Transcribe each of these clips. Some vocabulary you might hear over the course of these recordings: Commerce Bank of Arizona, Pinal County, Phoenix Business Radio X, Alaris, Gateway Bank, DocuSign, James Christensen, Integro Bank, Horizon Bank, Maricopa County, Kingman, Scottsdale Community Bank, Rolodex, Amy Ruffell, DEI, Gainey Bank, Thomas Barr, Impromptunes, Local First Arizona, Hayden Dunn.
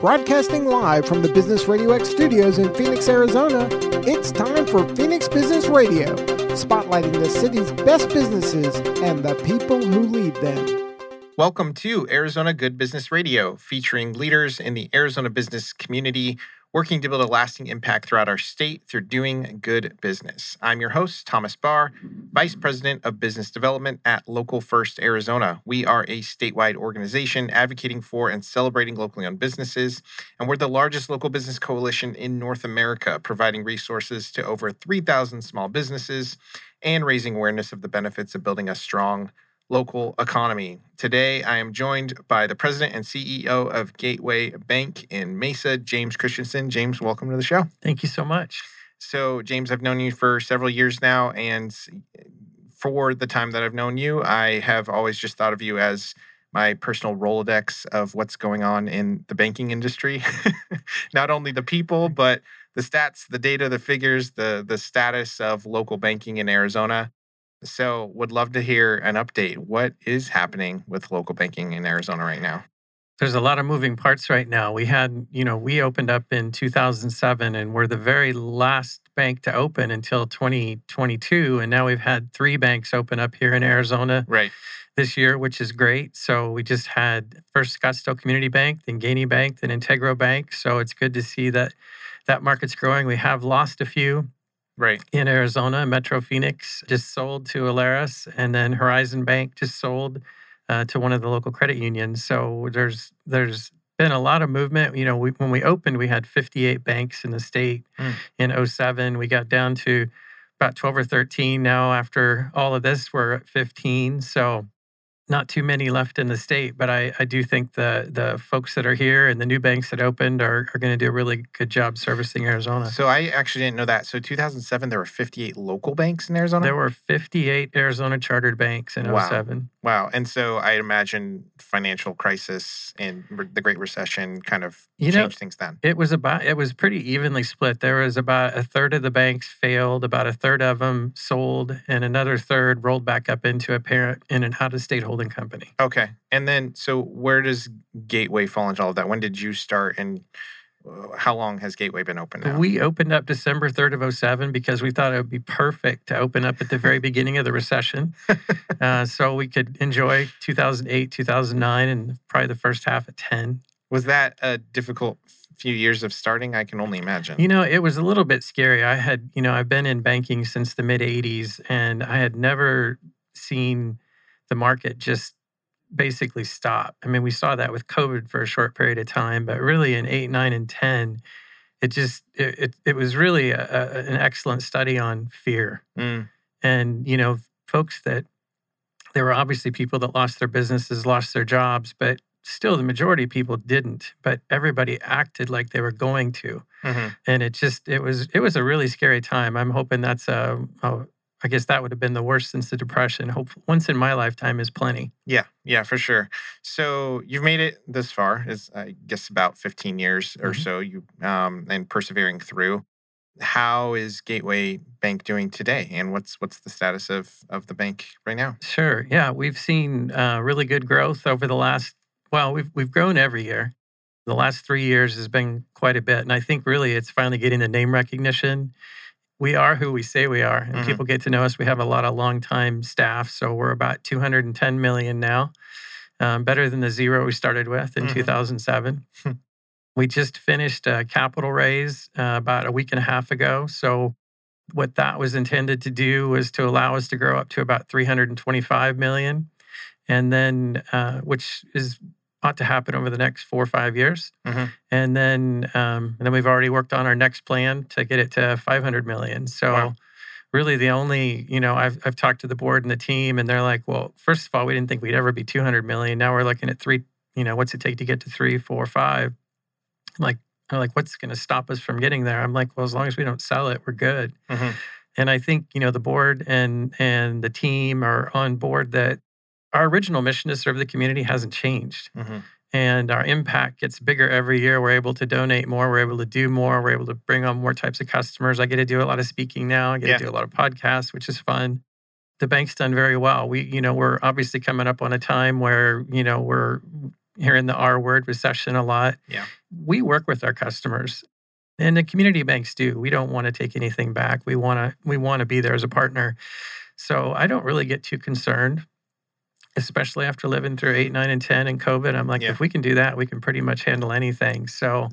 Broadcasting live from the Business Radio X studios in Phoenix, Arizona, it's time for Phoenix Business Radio, spotlighting the city's best businesses and the people who lead them. Welcome to Arizona Good Business Radio, featuring leaders in the Arizona business community, working to build a lasting impact throughout our state through doing good business. I'm your host, Thomas Barr, Vice President of Business Development at Local First Arizona. We are a statewide organization advocating for and celebrating locally owned businesses, and we're the largest local business coalition in North America, providing resources to over 3,000 small businesses and raising awareness of the benefits of building a strong local economy. Today, I am joined by the president and CEO of Gateway Bank in Mesa, James Christensen. James, welcome to the show. Thank you so much. So, James, I've known you for several years now, and for the time that I've known you, I have always just thought of you as my personal Rolodex of what's going on in the banking industry. Not only the people, but the stats, the data, the figures, the status of local banking in Arizona. So would love to hear an update. What is happening with local banking in Arizona right now? There's a lot of moving parts right now. We opened up in 2007 and we're the very last bank to open until 2022. And now we've had three banks open up here in Arizona this year, which is great. So we just had first Scottsdale Community Bank, then Gainey Bank, then Integro Bank. So it's good to see that that market's growing. We have lost a few. Right. In Arizona, Metro Phoenix just sold to Alaris, and then Horizon Bank just sold to one of the local credit unions. So there's been a lot of movement. You know, when we opened, we had 58 banks in the state. In 07, we got down to about 12 or 13. Now, after all of this, we're at 15. So not too many left in the state, but I do think the folks that are here and the new banks that opened are going to do a really good job servicing Arizona. So I actually didn't know that. So 2007, there were 58 local banks in Arizona? There were 58 Arizona chartered banks in 2007. Wow. And so I imagine financial crisis and the Great Recession kind of changed things then. It was pretty evenly split. There was about a third of the banks failed, about a third of them sold, and another third rolled back up into a parent in an out-of-state holding company. Okay. And then, so where does Gateway fall into all of that? When did you start and how long has Gateway been open now? We opened up December 3rd of 07 because we thought it would be perfect to open up at the very beginning of the recession. So we could enjoy 2008, 2009, and probably the first half of 10. Was that a difficult few years of starting? I can only imagine. It was a little bit scary. I've been in banking since the mid 80s, and I had never seen the market just basically stop. I mean, we saw that with COVID for a short period of time, but really in 8, 9, and 10, it was really an excellent study on fear. And, folks that, there were obviously people that lost their businesses, lost their jobs, but still the majority of people didn't, but everybody acted like they were going to. And it was a really scary time. I'm hoping that's I guess that would have been the worst since the Depression. Hopefully, once in my lifetime is plenty. Yeah, for sure. So you've made it this far, is I guess about 15 years or so. You and persevering through. How is Gateway Bank doing today, and what's the status of the bank right now? Sure. Yeah, we've seen really good growth over the last. Well, we've grown every year. The last 3 years has been quite a bit, and I think really it's finally getting the name recognition. We are who we say we are, and people get to know us. We have a lot of longtime staff, so we're about 210 million now, better than the zero we started with in 2007. We just finished a capital raise about a week and a half ago, so what that was intended to do was to allow us to grow up to about 325 million, and then, which is ought to happen over the next 4 or 5 years. And then we've already worked on our next plan to get it to 500 million. So really the only, I've talked to the board and the team and they're like, well, first of all, we didn't think we'd ever be 200 million. Now we're looking at three, what's it take to get to 3, 4, 5? I'm like, what's going to stop us from getting there? I'm like, well, as long as we don't sell it, we're good. And I think, the board and the team are on board that our original mission to serve the community hasn't changed. And our impact gets bigger every year. We're able to donate more. We're able to do more. We're able to bring on more types of customers. I get to do a lot of speaking now. I get to do a lot of podcasts, which is fun. The bank's done very well. We're obviously coming up on a time where, we're hearing the R word, recession, a lot. Yeah. We work with our customers, and the community banks do. We don't want to take anything back. We want to be there as a partner. So I don't really get too concerned, especially after living through 8, 9, and 10 and COVID. I'm like, if we can do that, we can pretty much handle anything. So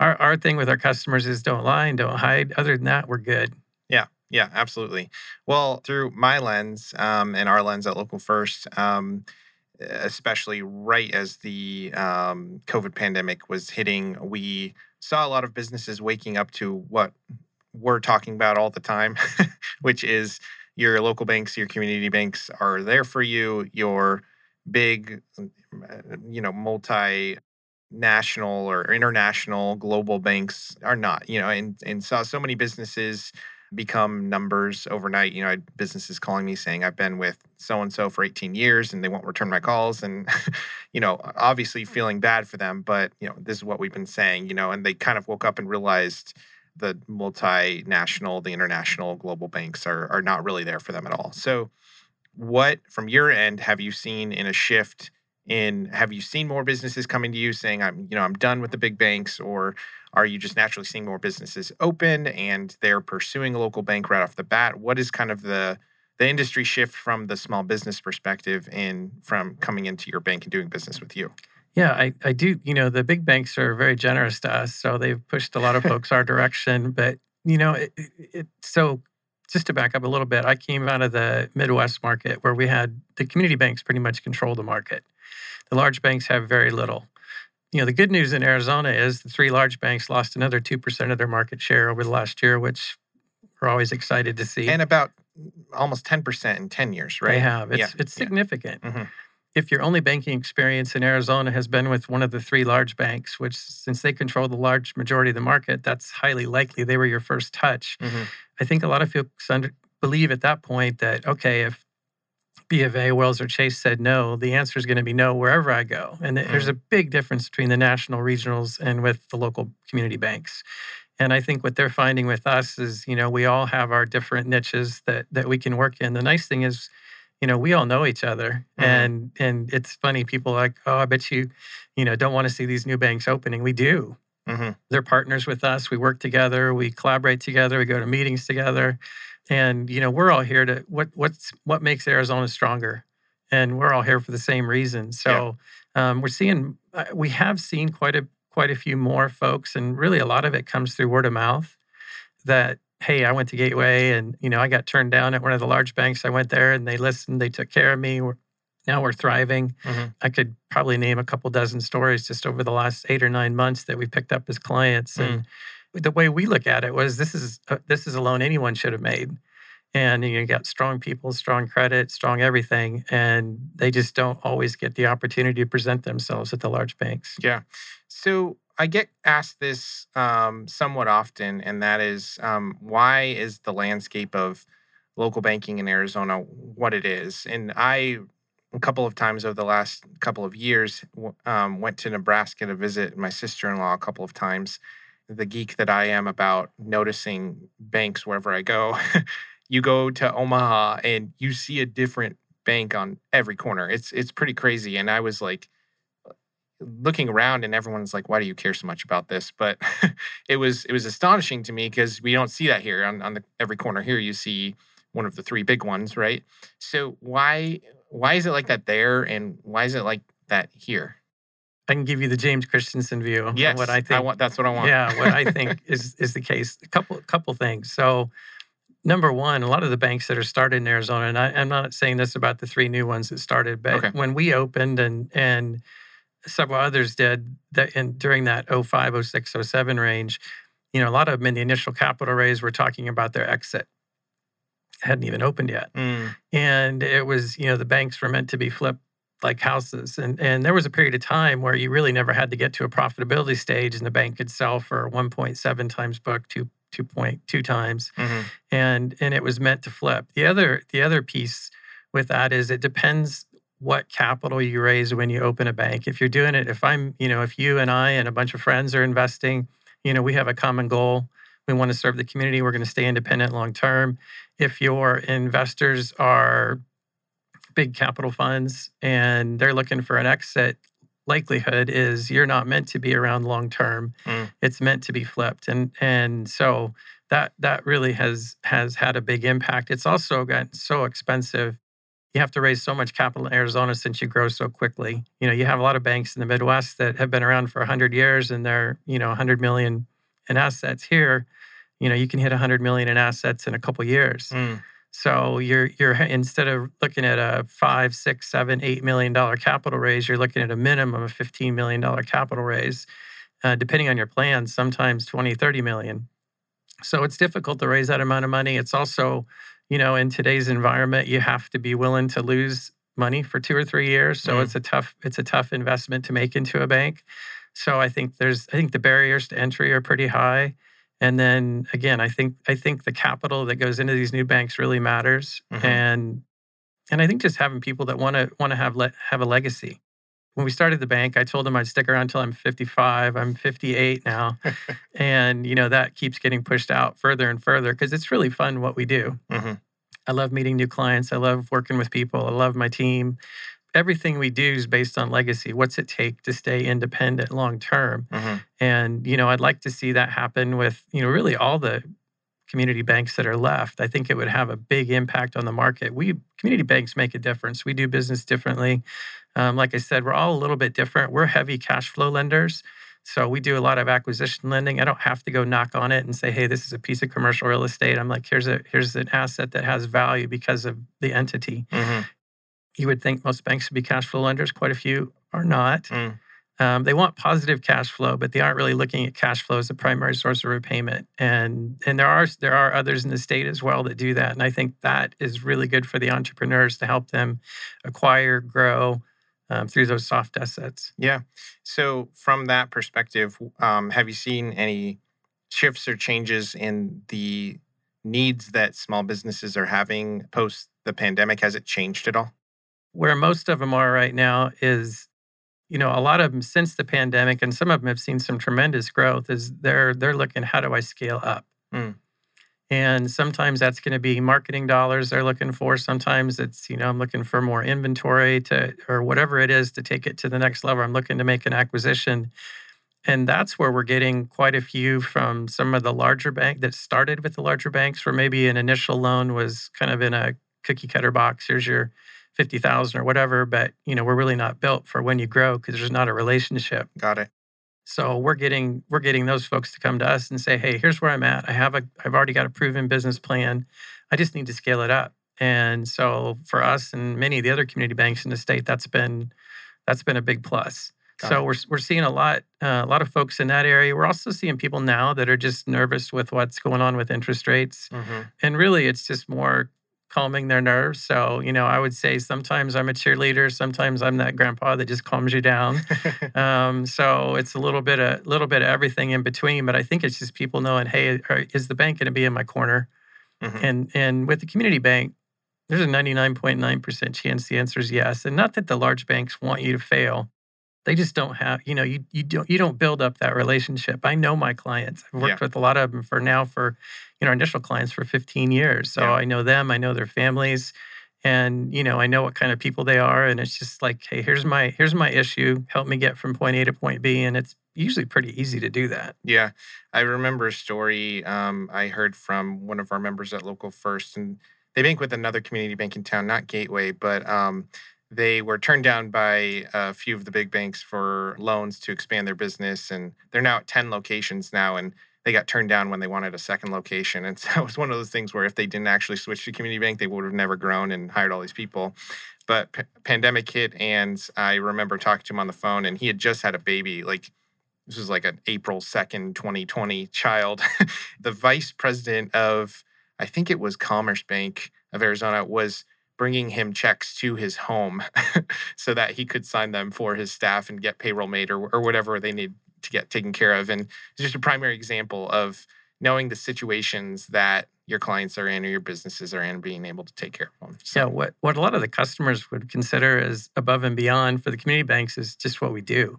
our thing with our customers is don't lie and don't hide. Other than that, we're good. Yeah. Yeah, absolutely. Well, through my lens and our lens at Local First, especially right as the COVID pandemic was hitting, we saw a lot of businesses waking up to what we're talking about all the time, which is your local banks, your community banks are there for you. Your big, multinational or international global banks are not, and saw so many businesses become numbers overnight. I had businesses calling me saying, I've been with so-and-so for 18 years and they won't return my calls. And, obviously feeling bad for them, but, this is what we've been saying, and they kind of woke up and realized the multinational, the international global banks are not really there for them at all. So what, from your end, have you seen in a shift in, have you seen more businesses coming to you saying, I'm done with the big banks, or are you just naturally seeing more businesses open and they're pursuing a local bank right off the bat? What is kind of the industry shift from the small business perspective and from coming into your bank and doing business with you? Yeah, I do. The big banks are very generous to us, so they've pushed a lot of folks our direction. But, so just to back up a little bit, I came out of the Midwest market where we had the community banks pretty much control the market. The large banks have very little. The good news in Arizona is the three large banks lost another 2% of their market share over the last year, which we're always excited to see. And about almost 10% in 10 years, right? They have. It's significant. Yeah. Mm-hmm. If your only banking experience in Arizona has been with one of the three large banks, which since they control the large majority of the market, that's highly likely they were your first touch. Mm-hmm. I think a lot of folks believe at that point that, if B of A, Wells, or Chase said no, the answer is going to be no wherever I go. And there's a big difference between the national regionals and with the local community banks. And I think what they're finding with us is, we all have our different niches that we can work in. The nice thing is, we all know each other. Mm-hmm. And it's funny, people are like, oh, I bet you don't want to see these new banks opening. We do. Mm-hmm. They're partners with us. We work together. We collaborate together. We go to meetings together. And, we're all here to what makes Arizona stronger. And we're all here for the same reason. So we have seen quite a few more folks. And really a lot of it comes through word of mouth that, hey, I went to Gateway and, I got turned down at one of the large banks. I went there and they listened. They took care of me. Now we're thriving. Mm-hmm. I could probably name a couple dozen stories just over the last 8 or 9 months that we picked up as clients. Mm-hmm. And the way we look at it was this is a loan anyone should have made. And you got strong people, strong credit, strong everything. And they just don't always get the opportunity to present themselves at the large banks. Yeah. So I get asked this somewhat often, and that is, why is the landscape of local banking in Arizona what it is? And I, a couple of times over the last couple of years, went to Nebraska to visit my sister-in-law a couple of times. The geek that I am about noticing banks wherever I go, you go to Omaha and you see a different bank on every corner. It's pretty crazy. And I was like, looking around and everyone's like, why do you care so much about this? But it was astonishing to me because we don't see that here. On every corner here, you see one of the three big ones, right? So why is it like that there and why is it like that here? I can give you the James Christensen view. Yes, what I think. That's what I want. Yeah, what I think is the case. A couple things. So number one, a lot of the banks that are started in Arizona, and I'm not saying this about the three new ones that started, but when we opened and several others did that during that 05, 06, 07 range, a lot of them in the initial capital raise were talking about their exit. Hadn't even opened yet. Mm. And it was, the banks were meant to be flipped like houses. And there was a period of time where you really never had to get to a profitability stage and the bank could sell for 1.7 times book, 2.2 times. Mm-hmm. And it was meant to flip. The other piece with that is it depends what capital you raise when you open a bank. If you're doing it, if you and I and a bunch of friends are investing, we have a common goal. We want to serve the community. We're going to stay independent long term. If your investors are big capital funds and they're looking for an exit, likelihood is you're not meant to be around long term. It's meant to be flipped. And so that really has had a big impact. It's also gotten so expensive. You have to raise so much capital in Arizona since you grow so quickly. You know, you have a lot of banks in the Midwest that have been around for 100 years and they're, you know, 100 million in assets. Here, you know, you can hit 100 million in assets in a couple of years. So you're instead of looking at a $5, $6, $7, $8 million capital raise, you're looking at a minimum of $15 million capital raise, depending on your plan. Sometimes 20, 30 million. So it's difficult to raise that amount of money. It's also, you know, in today's environment, you have to be willing to lose money for 2 or 3 years. So it's a tough investment to make into a bank. So I think the barriers to entry are pretty high. And then again, I think the capital that goes into these new banks really matters, and I think just having people that want to have a legacy. When we started the bank, I told them I'd stick around till I'm 55. I'm 58 now, and you know that keeps getting pushed out further and further because it's really fun what we do. I love meeting new clients. I love working with people. I love my team. Everything we do is based on legacy. What's it take to stay independent long term? And, you know, I'd like to see that happen with, you know, really all the community banks that are left. I think it would have a big impact on the market. Community banks make a difference. We do business differently. Like I said, we're all a little bit different. We're heavy cash flow lenders. So we do a lot of acquisition lending. I don't have to go knock on it and say, hey, this is a piece of commercial real estate. I'm like, here's an asset that has value because of the entity. You would think most banks would be cash flow lenders. Quite a few are not. They want positive cash flow, but they aren't really looking at cash flow as a primary source of repayment. And there are others in the state as well that do that. And I think that is really good for the entrepreneurs to help them acquire, grow through those soft assets. Yeah. So from that perspective, have you seen any shifts or changes in the needs that small businesses are having post the pandemic? Has it changed at all? Where most of them are right now is, you know, a lot of them since the pandemic, and some of them have seen some tremendous growth, is they're looking, how do I scale up? And sometimes that's going to be marketing dollars they're looking for. Sometimes it's, you know, I'm looking for more inventory or whatever it is to take it to the next level. I'm looking to make an acquisition. And that's where we're getting quite a few from some of the larger banks that started with the larger banks, where maybe an initial loan was kind of in a cookie cutter box. Here's your 50,000 or whatever, but you know, we're really not built for when you grow because there's not a relationship. Got it. So we're getting those folks to come to us and say, hey, here's where I'm at. I've already got a proven business plan. I just need to scale it up. And so for us and many of the other community banks in the state, that's been a big plus. We're seeing a lot of folks in that area. We're also seeing people now that are just nervous with what's going on with interest rates. And really it's just more calming their nerves. So, you know, I would say sometimes I'm a cheerleader. Sometimes I'm that grandpa that just calms you down. So it's a little bit of everything in between. But I think it's just people knowing, hey, is the bank going to be in my corner? And with the community bank, there's a 99.9% chance the answer is yes. And not that the large banks want you to fail. They just don't have, you know, you don't build up that relationship. I know my clients. I've worked with a lot of them for you know, our initial clients for 15 years. So I know them, I know their families, and, you know, I know what kind of people they are. And it's just like, hey, here's my issue. Help me get from point A to point B. And it's usually pretty easy to do that. Yeah. I remember a story I heard from one of our members at Local First, and they bank with another community bank in town, not Gateway, but they were turned down by a few of the big banks for loans to expand their business. And they're now at 10 locations now. And they got turned down when they wanted a second location. And so it was one of those things where if they didn't actually switch to community bank, they would have never grown and hired all these people. But pandemic hit. And I remember talking to him on the phone, and he had just had a baby. Like, this was like an April 2nd, 2020 child. The vice president of, I think it was Commerce Bank of Arizona, was bringing him checks to his home so that he could sign them for his staff and get payroll made or whatever they need to get taken care of. And it's just a primary example of knowing the situations that your clients are in or your businesses are in and being able to take care of them. So yeah, what a lot of the customers would consider as above and beyond for the community banks is just what we do.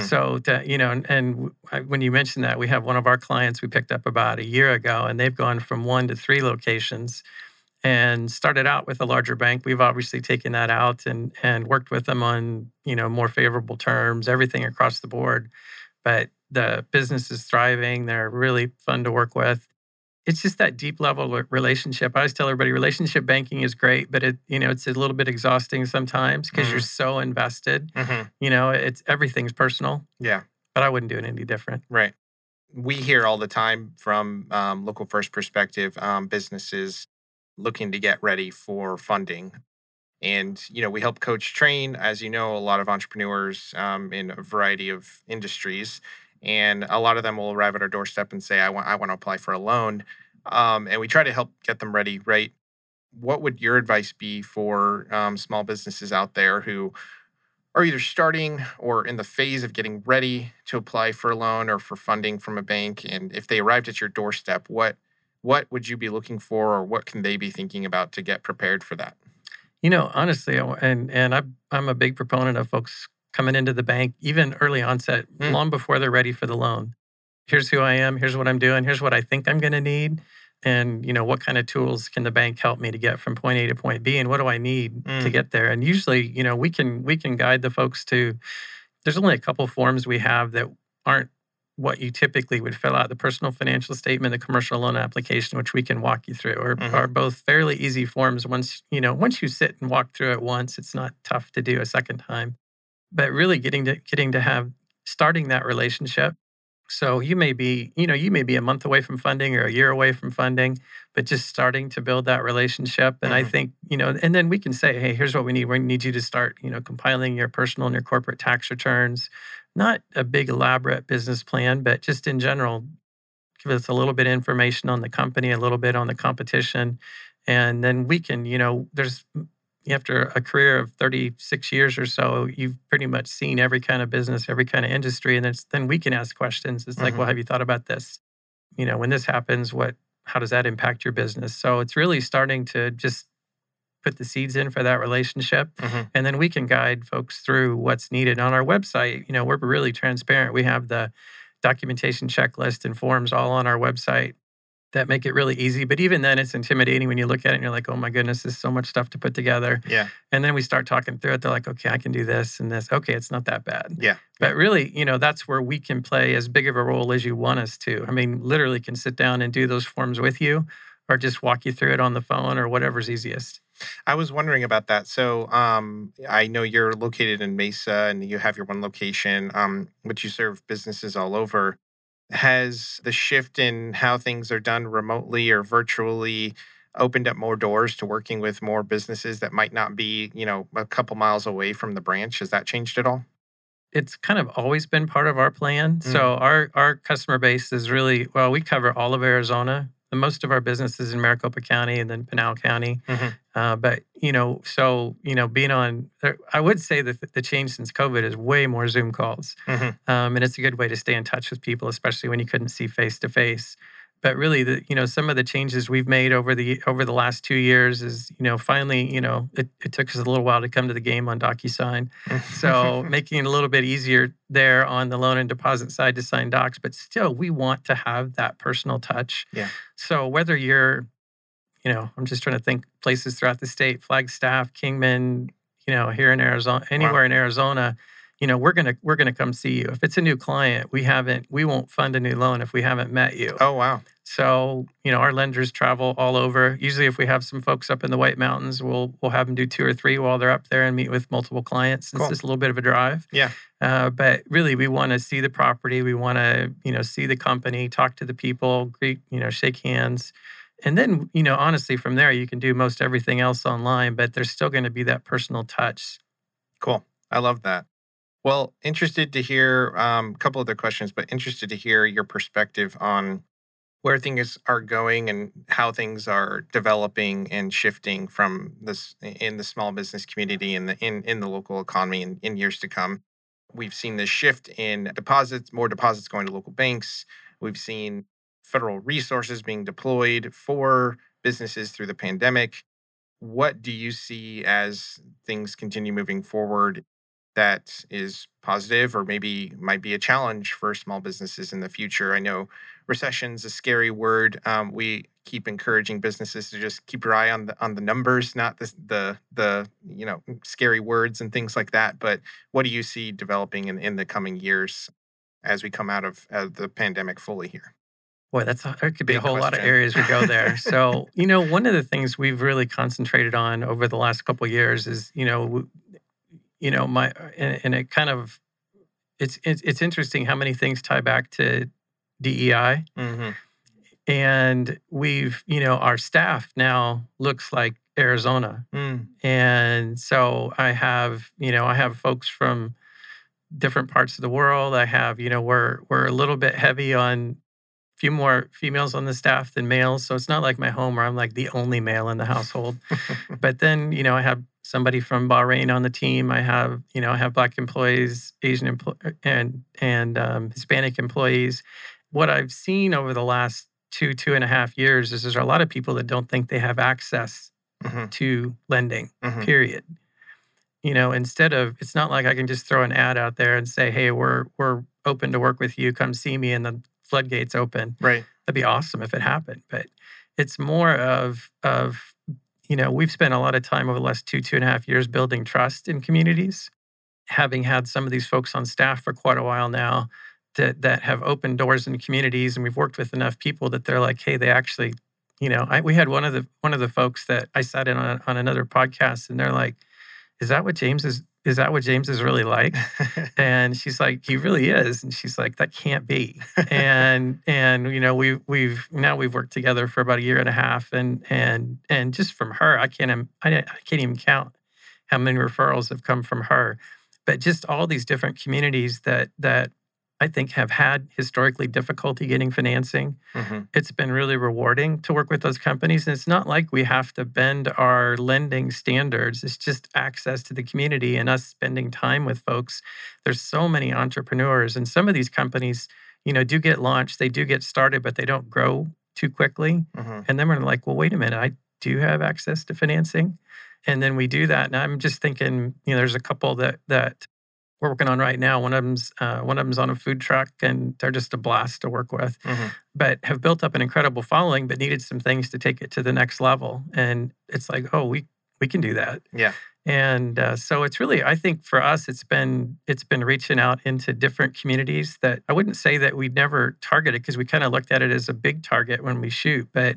So, you know, and when you mentioned that, we have one of our clients we picked up about a year ago, and they've gone from 1 to 3 locations. and started out with a larger bank. We've obviously taken that out and worked with them on, you know, more favorable terms, everything across the board. But the business is thriving. They're really fun to work with. It's just that deep level of relationship. I always tell everybody relationship banking is great, but it's a little bit exhausting sometimes because you're so invested. It's everything's personal. Yeah. But I wouldn't do it any different. Right. We hear all the time from Local First perspective, businesses looking to get ready for funding. And, we help coach train, as you know, a lot of entrepreneurs in a variety of industries. And a lot of them will arrive at our doorstep and say, I want to apply for a loan. And we try to help get them ready, right? What would your advice be for small businesses out there who are either starting or in the phase of getting ready to apply for a loan or for funding from a bank? And if they arrived at your doorstep, what would you be looking for, or what can they be thinking about to get prepared for that? Honestly, and I'm a big proponent of folks coming into the bank, even early onset, long before they're ready for the loan. Here's who I am. Here's what I'm doing. Here's what I think I'm going to need. And, what kind of tools can the bank help me to get from point A to point B? And what do I need to get there? And usually, we can guide the folks to, there's only a couple forms we have that aren't what you typically would fill out: the personal financial statement, the commercial loan application, which we can walk you through, are both fairly easy forms. Once you sit and walk through it once, it's not tough to do a second time. But really starting that relationship. So you may be a month away from funding or a year away from funding, but just starting to build that relationship. And I think, and then we can say, hey, here's what we need. We need you to start, compiling your personal and your corporate tax returns. Not a big elaborate business plan, but just in general, give us a little bit of information on the company, a little bit on the competition. And then we can, after a career of 36 years or so, you've pretty much seen every kind of business, every kind of industry. And then we can ask questions. It's like, well, have you thought about this? When this happens, how does that impact your business? So it's really starting to just put the seeds in for that relationship. And then we can guide folks through what's needed. On our website, we're really transparent. We have the documentation checklist and forms all on our website that make it really easy. But even then, it's intimidating when you look at it and you're like, oh my goodness, there's so much stuff to put together. Yeah. And then we start talking through it. They're like, okay, I can do this and this. Okay, it's not that bad. Yeah. But really, that's where we can play as big of a role as you want us to. I mean, literally can sit down and do those forms with you, or just walk you through it on the phone, or whatever's easiest. I was wondering about that. So I know you're located in Mesa and you have your one location, but you serve businesses all over. Has the shift in how things are done remotely or virtually opened up more doors to working with more businesses that might not be, a couple miles away from the branch? Has that changed at all? It's kind of always been part of our plan. So our customer base is really, we cover all of Arizona. Most of our businesses in Maricopa County and then Pinal County. I would say that the change since COVID is way more Zoom calls. And it's a good way to stay in touch with people, especially when you couldn't see face-to-face. But really, some of the changes we've made over the last 2 years is, finally, it took us a little while to come to the game on DocuSign. So making it a little bit easier there on the loan and deposit side to sign docs. But still, we want to have that personal touch. Yeah. So whether you're, I'm just trying to think places throughout the state, Flagstaff, Kingman, here in Arizona, anywhere in Arizona, we're gonna come see you. If it's a new client, we won't fund a new loan if we haven't met you. Oh, wow. So, our lenders travel all over. Usually if we have some folks up in the White Mountains, we'll have them do 2 or 3 while they're up there and meet with multiple clients. Cool. It's just a little bit of a drive. Yeah. But really, we want to see the property. We want to, see the company, talk to the people, greet, shake hands. And then, honestly, from there, you can do most everything else online, but there's still going to be that personal touch. Cool. I love that. Well, interested to hear a couple other questions, but interested to hear your perspective on where things are going and how things are developing and shifting from this in the small business community and in the local economy in years to come. We've seen this shift in deposits, more deposits going to local banks. We've seen federal resources being deployed for businesses through the pandemic. What do you see as things continue moving forward? that is positive or maybe might be a challenge for small businesses in the future? I know recession's a scary word. We keep encouraging businesses to just keep your eye on the numbers, not the scary words and things like that. But what do you see developing in the coming years as we come out of the pandemic fully here? Boy, there could be a whole lot of areas we go there. So, one of the things we've really concentrated on over the last couple of years is, it's interesting how many things tie back to DEI. Mm-hmm. And we've, our staff now looks like Arizona. Mm. And so I have folks from different parts of the world. I have, we're a little bit heavy on few more females on the staff than males. So it's not like my home where I'm like the only male in the household. But then, I have somebody from Bahrain on the team. I have, Black employees, Asian and Hispanic employees. What I've seen over the last two and a half years is there's a lot of people that don't think they have access mm-hmm. to lending, mm-hmm. period. Instead of, it's not like I can just throw an ad out there and say, hey, we're open to work with you. Come see me. And the floodgates open. Right. That'd be awesome if it happened. But it's more of we've spent a lot of time over the last two and a half years building trust in communities, having had some of these folks on staff for quite a while now that have opened doors in communities. And we've worked with enough people that they're like, hey, they actually, we had one of the folks that I sat in on another podcast and they're like, is that what James is really like? And she's like, he really is. And she's like, that can't be. And we've worked together for about a year and a half, and just from her, I can't even count how many referrals have come from her. But just all these different communities that I think have had historically difficulty getting financing. Mm-hmm. It's been really rewarding to work with those companies. And it's not like we have to bend our lending standards. It's just access to the community and us spending time with folks. There's so many entrepreneurs. And some of these companies, do get launched. They do get started, but they don't grow too quickly. Mm-hmm. And then we're like, well, wait a minute. I do have access to financing. And then we do that. And I'm just thinking, there's a couple that we're working on right now. One of them's on a food truck, and they're just a blast to work with. Mm-hmm. But have built up an incredible following, but needed some things to take it to the next level. And it's like, oh, we can do that. Yeah. And so it's really, I think for us, it's been reaching out into different communities that I wouldn't say that we'd never targeted, because we kind of looked at it as a big target when we shoot. But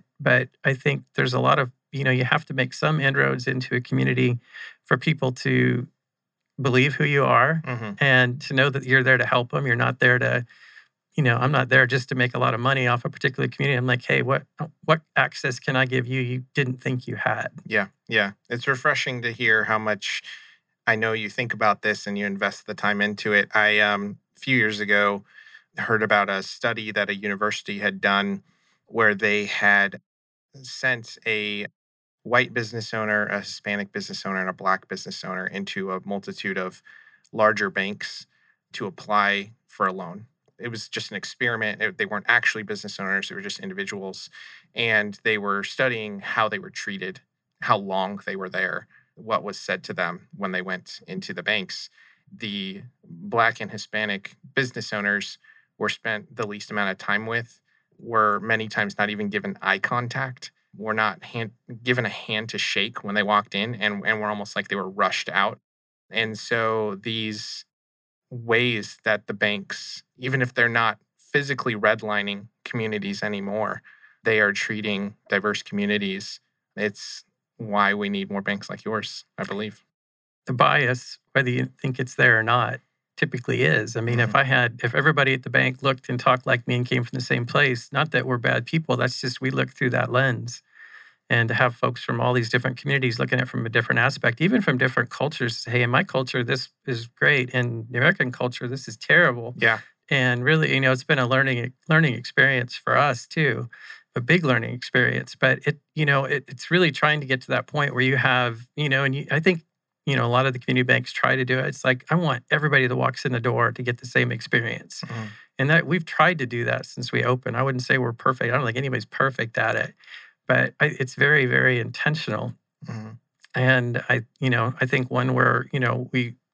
I think there's a lot of you have to make some inroads into a community for people to believe who you are mm-hmm. and to know that you're there to help them. You're not there to, I'm not there just to make a lot of money off a particular community. I'm like, hey, what access can I give you didn't think you had? Yeah. Yeah. It's refreshing to hear how much I know you think about this and you invest the time into it. I, a few years ago, heard about a study that a university had done where they had sent a white business owner, a Hispanic business owner, and a Black business owner into a multitude of larger banks to apply for a loan. It was just an experiment. They weren't actually business owners. They were just individuals. And they were studying how they were treated, how long they were there, what was said to them when they went into the banks. The Black and Hispanic business owners were spent the least amount of time with, were many times not even given eye contact, were not given a hand to shake when they walked in, and were almost like they were rushed out. And so these ways that the banks, even if they're not physically redlining communities anymore, they are treating diverse communities. It's why we need more banks like yours, I believe. The bias, whether you think it's there or not, typically is. I mean, mm-hmm. if everybody at the bank looked and talked like me and came from the same place, not that we're bad people, that's just we look through that lens. And to have folks from all these different communities looking at it from a different aspect, even from different cultures, hey, in my culture, this is great. In the American culture, this is terrible. Yeah. And really, it's been a learning experience for us too, a big learning experience. But it's really trying to get to that point where you have, I think a lot of the community banks try to do it. It's like, I want everybody that walks in the door to get the same experience. Mm-hmm. And that we've tried to do that since we opened. I wouldn't say we're perfect. I don't think anybody's perfect at it, but it's very, very intentional. Mm-hmm. And I think one where,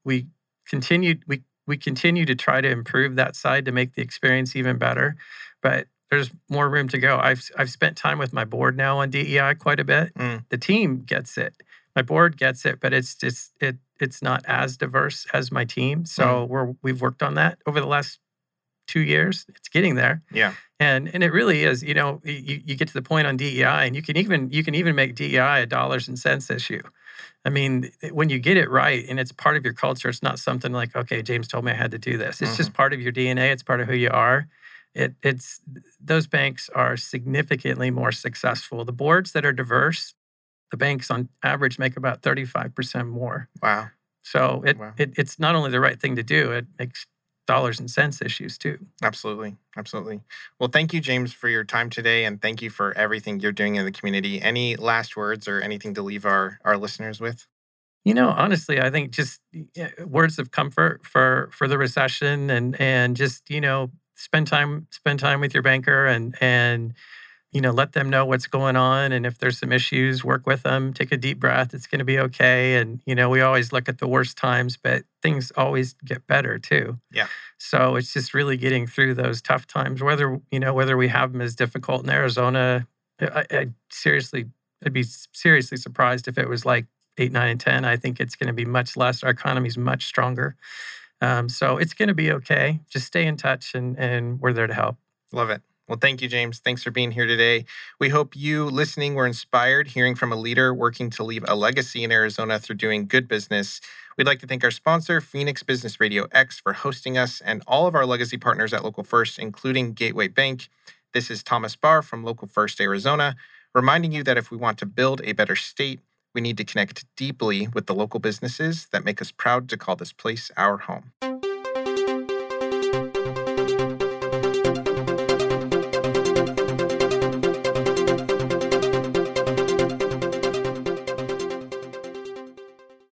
we we continue to try to improve that side to make the experience even better, but there's more room to go. I've spent time with my board now on DEI quite a bit. The team gets it. My board gets it, but it's not as diverse as my team. So we've worked on that over the last 2 years. It's getting there. Yeah. And it really is, you know, you get to the point on DEI and you can even make DEI a dollars and cents issue. I mean, when you get it right and it's part of your culture, it's not something like, okay, James told me I had to do this. It's just part of your DNA. It's part of who you are. It's those banks are significantly more successful. The boards that are diverse, the banks on average make about 35% more. Wow. So it's not only the right thing to do, it makes dollars and cents issues too. Absolutely. Absolutely. Well, thank you, James, for your time today. And thank you for everything you're doing in the community. Any last words or anything to leave our listeners with? You know, honestly, I think just words of comfort for the recession and just, you know, spend time with your banker and, you know, let them know what's going on. And if there's some issues, work with them, take a deep breath. It's going to be okay. And, you know, we always look at the worst times, but things always get better too. Yeah. So it's just really getting through those tough times, whether we have them as difficult in Arizona. I'd be seriously surprised if it was like 8, 9, and 10. I think it's going to be much less. Our economy's much stronger. So it's going to be okay. Just stay in touch and we're there to help. Love it. Well, thank you, James. Thanks for being here today. We hope you listening were inspired hearing from a leader working to leave a legacy in Arizona through doing good business. We'd like to thank our sponsor, Phoenix Business Radio X, for hosting us and all of our legacy partners at Local First, including Gateway Bank. This is Thomas Barr from Local First Arizona, reminding you that if we want to build a better state, we need to connect deeply with the local businesses that make us proud to call this place our home.